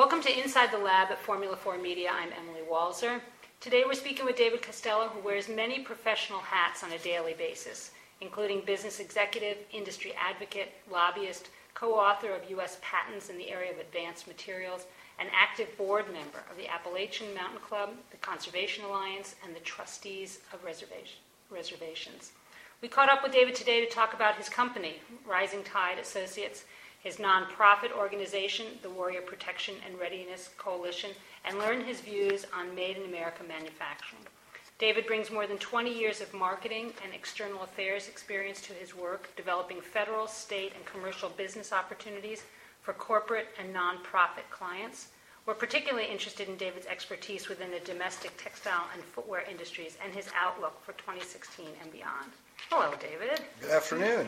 Welcome to Inside the Lab at Formula 4 Media. I'm Emily Walzer. Today we're speaking with David Costello, who wears many professional hats on a daily basis, including business executive, industry advocate, lobbyist, co-author of U.S. patents in the area of advanced materials, an active board member of the Appalachian Mountain Club, the Conservation Alliance, and the Trustees of Reservations. We caught up with David today to talk about his company, Rising Tide Associates, his nonprofit organization, the Warrior Protection and Readiness Coalition, and learn his views on Made in America manufacturing. David brings more than 20 years of marketing and external affairs experience to his work, developing federal, state, and commercial business opportunities for corporate and nonprofit clients. We're particularly interested in David's expertise within the domestic textile and footwear industries and his outlook for 2016 and beyond. Hello, David. Good afternoon.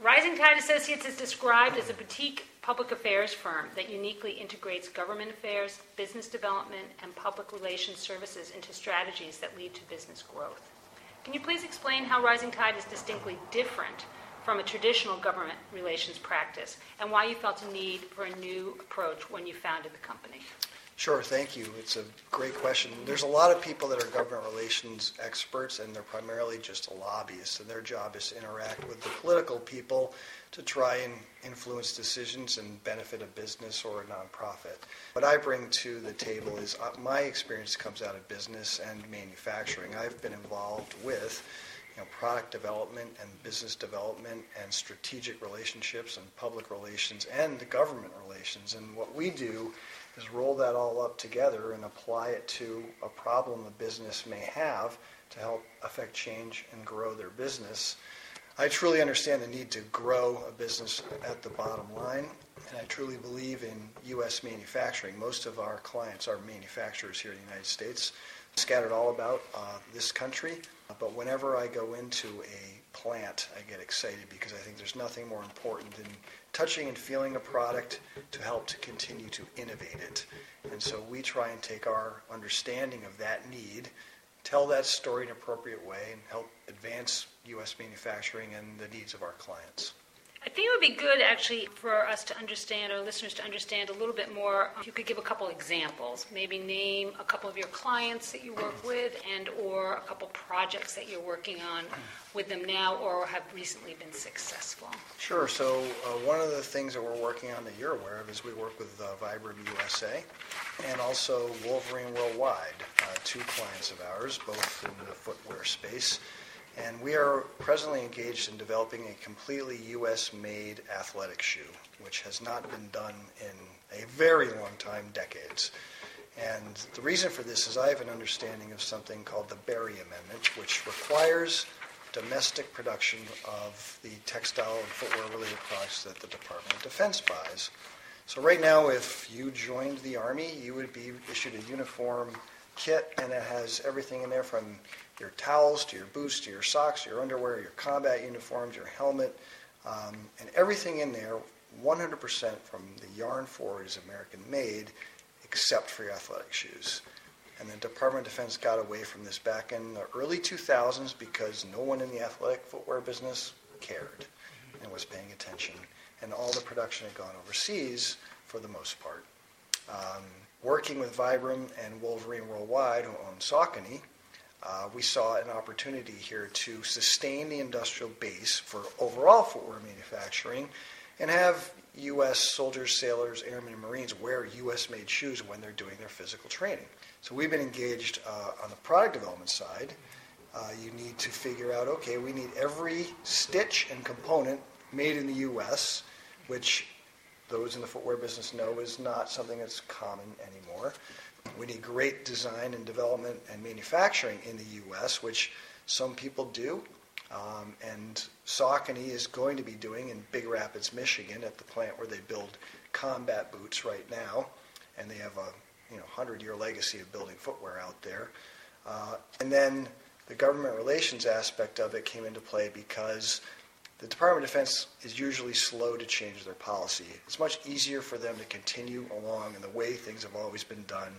Rising Tide Associates is described as a boutique public affairs firm that uniquely integrates government affairs, business development, and public relations services into strategies that lead to business growth. Can you please explain how Rising Tide is distinctly different from a traditional government relations practice, and why you felt a need for a new approach when you founded the company? Sure, thank you. It's a great question. There's a lot of people that are government relations experts, and they're primarily just lobbyists, and their job is to interact with the political people to try and influence decisions and benefit a business or a nonprofit. What I bring to the table is my experience comes out of business and manufacturing. I've been involved with product development and business development and strategic relationships and public relations and government relations. And what we do is roll that all up together and apply it to a problem a business may have to help affect change and grow their business. I truly understand the need to grow a business at the bottom line, and I truly believe in U.S. manufacturing. Most of our clients are manufacturers here in the United States, scattered all about this country. But whenever I go into a plant, I get excited because I think there's nothing more important than touching and feeling a product to help to continue to innovate it. And so we try and take our understanding of that need, tell that story in an appropriate way, and help advance U.S. manufacturing and the needs of our clients. I think it would be good, actually, for us to understand, our listeners to understand a little bit more, if you could give a couple examples, maybe name a couple of your clients that you work with and or a couple projects that you're working on with them now or have recently been successful. Sure. So one of the things that we're working on that you're aware of is we work with Vibram USA and also Wolverine Worldwide, two clients of ours, both in the footwear space. And we are presently engaged in developing a completely U.S.-made athletic shoe, which has not been done in a very long time, decades. And the reason for this is I have an understanding of something called the Berry Amendment, which requires domestic production of the textile and footwear-related products that the Department of Defense buys. So right now, if you joined the Army, you would be issued a uniform kit, and it has everything in there from your towels to your boots to your socks, your underwear, your combat uniforms, your helmet, and everything in there, 100% from the yarn forward is American-made, except for your athletic shoes. And the Department of Defense got away from this back in the early 2000s because no one in the athletic footwear business cared and was paying attention, and all the production had gone overseas for the most part. Working with Vibram and Wolverine Worldwide, who own Saucony, we saw an opportunity here to sustain the industrial base for overall footwear manufacturing and have U.S. soldiers, sailors, airmen, and Marines wear U.S.-made shoes when they're doing their physical training. So we've been engaged on the product development side. You need to figure out, okay, we need every stitch and component made in the U.S., which those in the footwear business know is not something that's common anymore. We need great design and development and manufacturing in the U.S., which some people do. And Saucony is going to be doing in Big Rapids, Michigan, at the plant where they build combat boots right now. And they have a 100-year legacy of building footwear out there. And then the government relations aspect of it came into play because the Department of Defense is usually slow to change their policy. It's much easier for them to continue along in the way things have always been done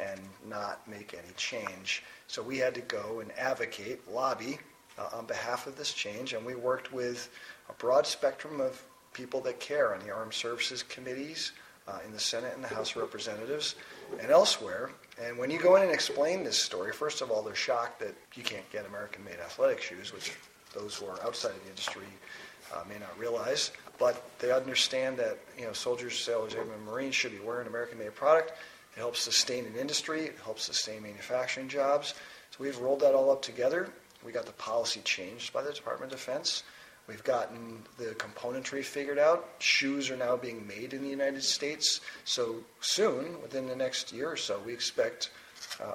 and not make any change. So we had to go and advocate, lobby on behalf of this change, and we worked with a broad spectrum of people that care on the Armed Services Committees, in the Senate and the House of Representatives and elsewhere. And when you go in and explain this story, first of all, they're shocked that you can't get American-made athletic shoes, which those who are outside of the industry may not realize. But they understand that, you know, soldiers, sailors, airmen, Marines should be wearing American-made product. It helps sustain an industry. It helps sustain manufacturing jobs. So we've rolled that all up together. We got the policy changed by the Department of Defense. We've gotten the componentry figured out. Shoes are now being made in the United States. So soon, within the next year or so, we expect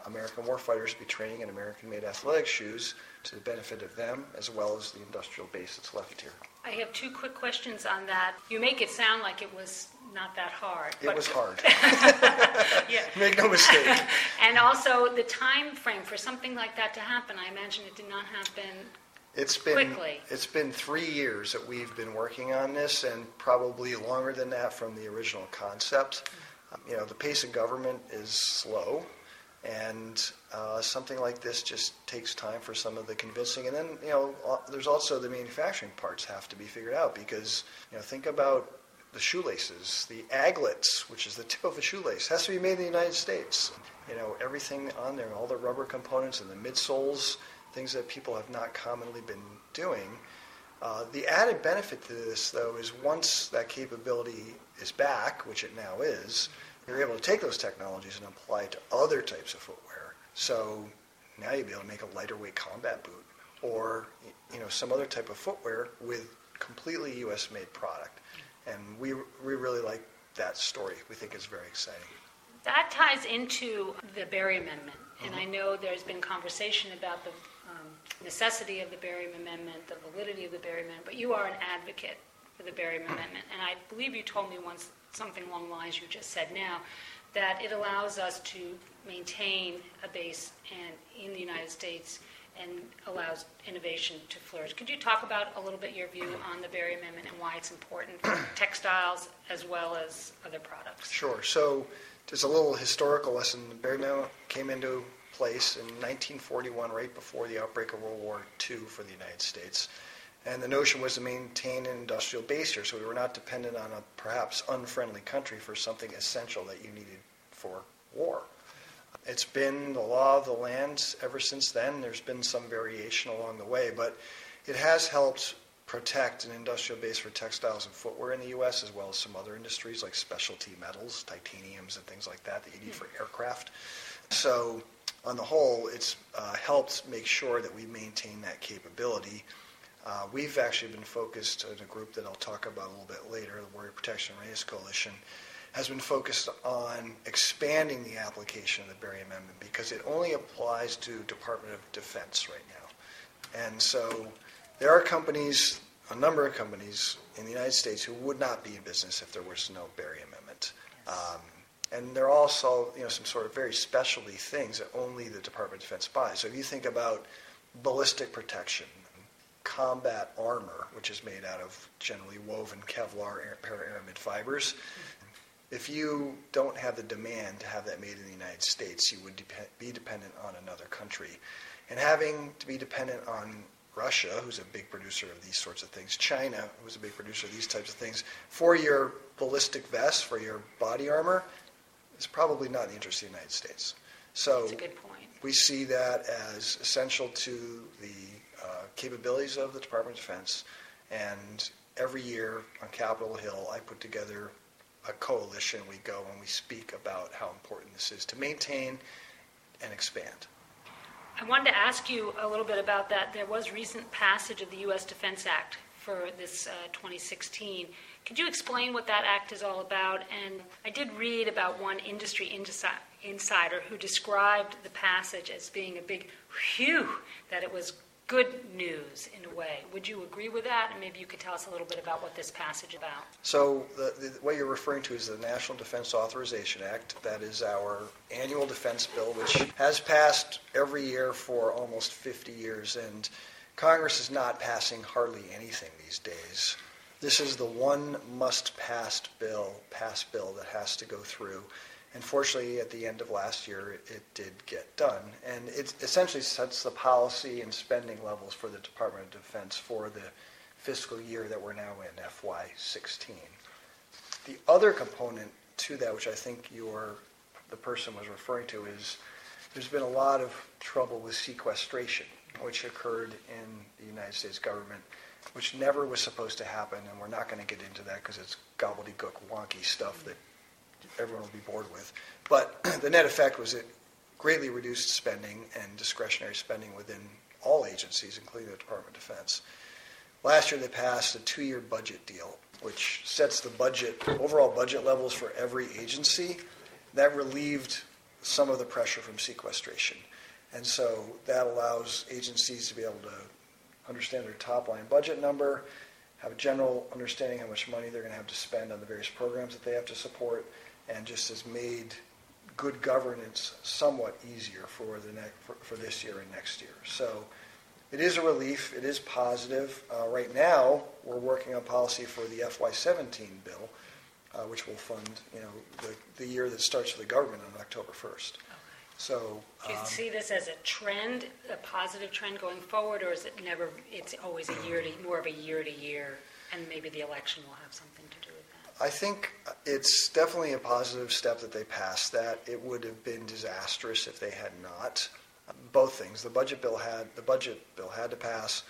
American warfighters to be training in American-made athletic shoes to the benefit of them as well as the industrial base that's left here. I have two quick questions on that. You make it sound like it was not that hard. It was hard. Yeah. Make no mistake. And also the time frame for something like that to happen, I imagine it did not happen quickly. It's been 3 years that we've been working on this, and probably longer than that from the original concept. You know, the pace of government is slow, and something like this just takes time for some of the convincing. And then, you know, there's also the manufacturing parts have to be figured out, because, you know, think about the shoelaces, the aglets, which is the tip of a shoelace, has to be made in the United States. You know, everything on there, all the rubber components and the midsoles, things that people have not commonly been doing. The added benefit to this, though, is once that capability is back, which it now is, you're able to take those technologies and apply it to other types of footwear. So now you'll be able to make a lighter weight combat boot, or, you know, some other type of footwear with completely U.S.-made product. And we really like that story. We think it's very exciting. That ties into the Berry Amendment. And I know there's been conversation about the necessity of the Berry Amendment, the validity of the Berry Amendment, but you are an advocate for the Berry Amendment. And I believe you told me once something along the lines you just said now, that it allows us to maintain a base and in the United States and allows innovation to flourish. Could you talk about a little bit your view on the Berry Amendment and why it's important for textiles as well as other products? Sure. So there's a little historical lesson. The Berry Amendment came into place in 1941, right before the outbreak of World War II for the United States. And the notion was to maintain an industrial base here, so we were not dependent on a perhaps unfriendly country for something essential that you needed for war. It's been the law of the land ever since then. There's been some variation along the way, but it has helped protect an industrial base for textiles and footwear in the U.S., as well as some other industries like specialty metals, titaniums, and things like that that you need for aircraft. So on the whole, it's helped make sure that we maintain that capability. We've actually been focused on a group that I'll talk about a little bit later, the Warrior Protection and Readiness Coalition, has been focused on expanding the application of the Berry Amendment, because it only applies to Department of Defense right now. And so there are companies, a number of companies in the United States who would not be in business if there was no Berry Amendment. And there are also, you know, some sort of very specialty things that only the Department of Defense buys. So if you think about ballistic protection, combat armor, which is made out of generally woven Kevlar para-aramid fibers, if you don't have the demand to have that made in the United States, you would be dependent on another country. And having to be dependent on Russia, who's a big producer of these sorts of things, China, who's a big producer of these types of things, for your ballistic vest, for your body armor, is probably not in the interest of the United States. So that's a good point. We see that as essential to the capabilities of the Department of Defense. And every year on Capitol Hill, I put together a coalition. We go and we speak about how important this is to maintain and expand. I wanted to ask you a little bit about that. There was recent passage of the U.S. Defense Act for this 2016. Could you explain what that act is all about? And I did read about one industry insider who described the passage as being a big whew, that it was good news in a way. Would you agree with that? And maybe you could tell us a little bit about what this passage is about. So the what you're referring to is the National Defense Authorization Act. That is our annual defense bill, which has passed every year for almost 50 years. And Congress is not passing hardly anything these days. This is the one must-pass bill that has to go through. And fortunately, at the end of last year, it did get done. And it essentially sets the policy and spending levels for the Department of Defense for the fiscal year that we're now in, FY16. The other component to that, which I think the person was referring to, is there's been a lot of trouble with sequestration, which occurred in the United States government, which never was supposed to happen, and we're not going to get into that because it's gobbledygook, wonky stuff that everyone will be bored with. But the net effect was it greatly reduced spending and discretionary spending within all agencies, including the Department of Defense. Last year they passed a 2-year budget deal, which sets the overall budget levels for every agency. That relieved some of the pressure from sequestration. And so that allows agencies to be able to understand their top-line budget number, have a general understanding how much money they're going to have to spend on the various programs that they have to support, and just has made good governance somewhat easier for this year and next year. So it is a relief. It is positive. Right now, we're working on policy for the FY17 bill, which will fund the year that starts for the government on October 1st. Okay. So do you see this as a trend, a positive trend going forward, or is it never? It's always more of a year to year, and maybe the election will have something to do with that. I think it's definitely a positive step that they passed that. It would have been disastrous if they had not. Both things. The budget bill had to pass.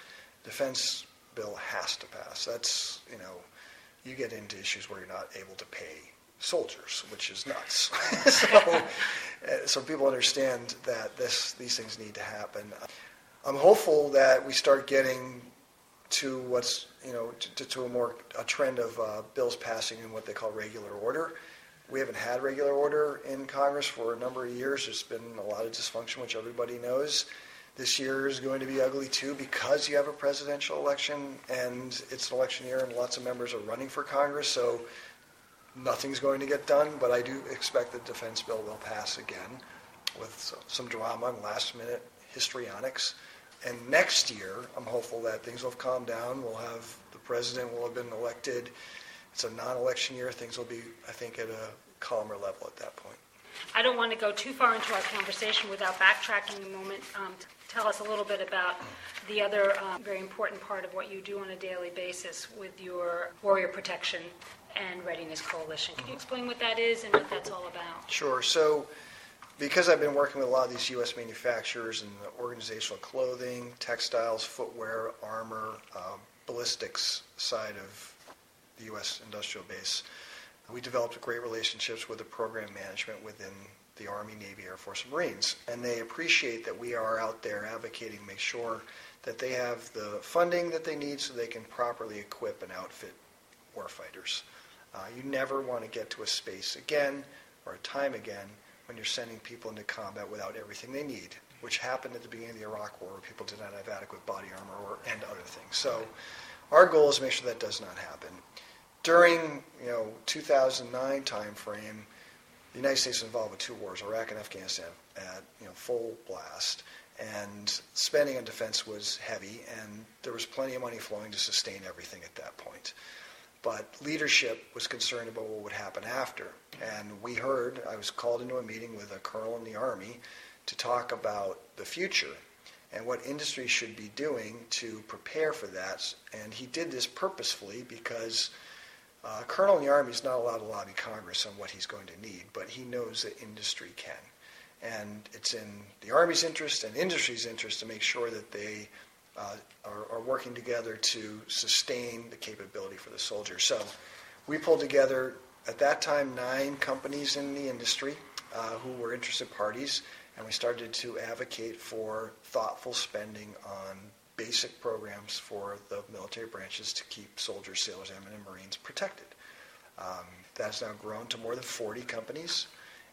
Defense bill has to pass. That's you get into issues where you're not able to pay soldiers, which is nuts. so people understand that these things need to happen. I'm hopeful that we start getting to what's to a trend of bills passing in what they call regular order. We haven't had regular order in Congress for a number of years. There's been a lot of dysfunction, which everybody knows. This year is going to be ugly, too, because you have a presidential election, and it's an election year, and lots of members are running for Congress, so nothing's going to get done. But I do expect the defense bill will pass again with some drama and last-minute histrionics. And next year, I'm hopeful that things will have calmed down. The president will have been elected. It's a non-election year. Things will be, I think, at a calmer level at that point. I don't want to go too far into our conversation without backtracking a moment. Tell us a little bit about the other very important part of what you do on a daily basis with your Warrior Protection and Readiness Coalition. Can you explain what that is and what that's all about? Sure. So because I've been working with a lot of these U.S. manufacturers in the organizational clothing, textiles, footwear, armor, ballistics side of the U.S. industrial base, we developed great relationships with the program management within the Army, Navy, Air Force, and Marines. And they appreciate that we are out there advocating to make sure that they have the funding that they need so they can properly equip and outfit warfighters. You never want to get to a space again or a time again when you're sending people into combat without everything they need, which happened at the beginning of the Iraq War where people did not have adequate body armor and other things. So our goal is to make sure that does not happen. During 2009 time frame, the United States was involved with 2 wars, Iraq and Afghanistan, at full blast, and spending on defense was heavy, and there was plenty of money flowing to sustain everything at that point. But leadership was concerned about what would happen after, and I was called into a meeting with a colonel in the Army to talk about the future and what industry should be doing to prepare for that, and he did this purposefully because a colonel in the Army is not allowed to lobby Congress on what he's going to need, but he knows that industry can. And it's in the Army's interest and industry's interest to make sure that they are working together to sustain the capability for the soldier. So we pulled together, at that time, 9 companies in the industry who were interested parties, and we started to advocate for thoughtful spending on basic programs for the military branches to keep soldiers, sailors, airmen, and Marines protected. That's now grown to more than 40 companies,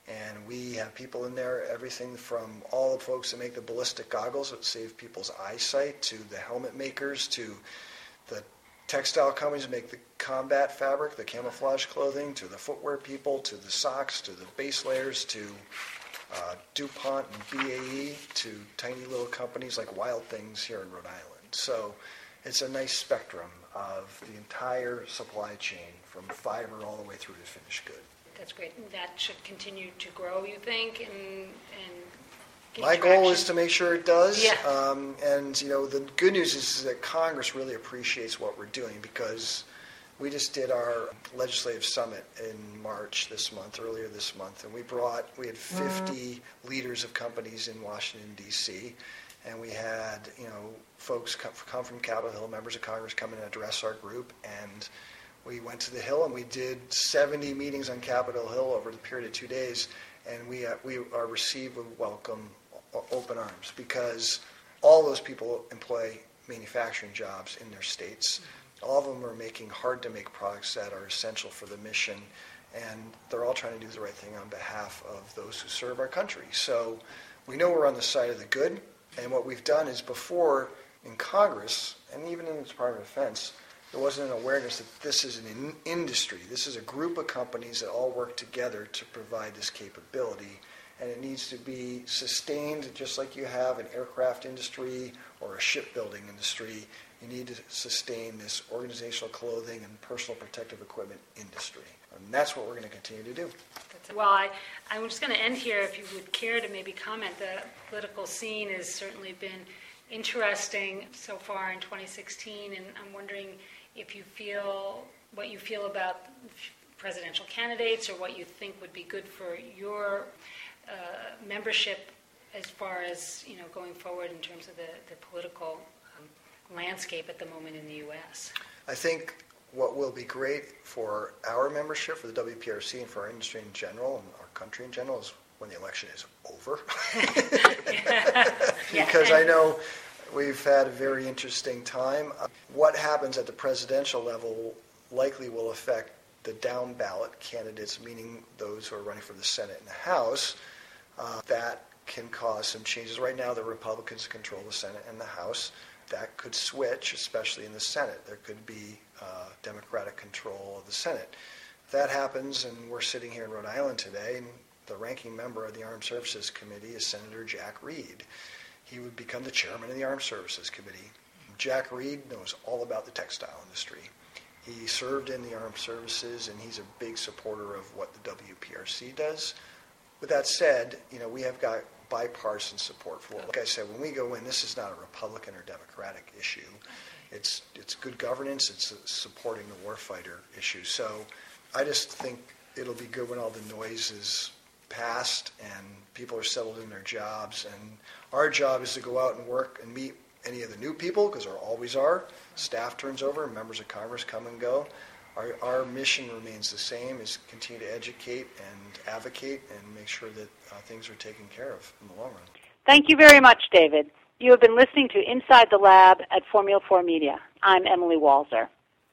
and we have people in there, everything from all the folks that make the ballistic goggles that save people's eyesight, to the helmet makers, to the textile companies that make the combat fabric, the camouflage clothing, to the footwear people, to the socks, to the base layers, to DuPont and BAE, to tiny little companies like Wild Things here in Rhode Island. So it's a nice spectrum of the entire supply chain from fiber all the way through to finished good. That's great. And that should continue to grow, you think? And my goal is to make sure it does. Yeah. The good news is that Congress really appreciates what we're doing because We just did our legislative summit in March this month, earlier this month, and we had 50 leaders of companies in Washington, D.C., and we had, folks come from Capitol Hill, members of Congress come and address our group, and we went to the Hill and we did 70 meetings on Capitol Hill over the period of 2 days, and we are received with welcome, open arms, because all those people employ manufacturing jobs in their states. All of them are making hard-to-make products that are essential for the mission, and they're all trying to do the right thing on behalf of those who serve our country. So we know we're on the side of the good, and what we've done is before in Congress, and even in the Department of Defense, there wasn't an awareness that this is an industry. This is a group of companies that all work together to provide this capability, and it needs to be sustained just like you have an aircraft industry or a shipbuilding industry. You need to sustain this organizational clothing and personal protective equipment industry. And that's what we're going to continue to do. Well, I'm just going to end here. If you would care to maybe comment, the political scene has certainly been interesting so far in 2016, and I'm wondering if you feel what you feel about presidential candidates or what you think would be good for your membership as far as, going forward in terms of the political landscape at the moment in the U.S. I think what will be great for our membership, for the WPRC, and for our industry in general, and our country in general, is when the election is over. Because I know we've had a very interesting time. What happens at the presidential level likely will affect the down-ballot candidates, meaning those who are running for the Senate and the House. That can cause some changes. Right now, the Republicans control the Senate and the House. That could switch, especially in the Senate. There could be Democratic control of the Senate. If that happens, and we're sitting here in Rhode Island today, and the ranking member of the Armed Services Committee is Senator Jack Reed. He would become the chairman of the Armed Services Committee. Jack Reed knows all about the textile industry. He served in the Armed Services, and he's a big supporter of what the WPRC does. With that said, we have got bipartisan support for it. Like I said, when we go in, this is not a Republican or Democratic issue. It's good governance. It's supporting the warfighter issue. So I just think it'll be good when all the noise is passed and people are settled in their jobs. And our job is to go out and work and meet any of the new people, because there always are. Staff turns over, members of Congress come and go. Our mission remains the same, is continue to educate and advocate and make sure that things are taken care of in the long run. Thank you very much, David. You have been listening to Inside the Lab at Formula 4 Media. I'm Emily Walzer.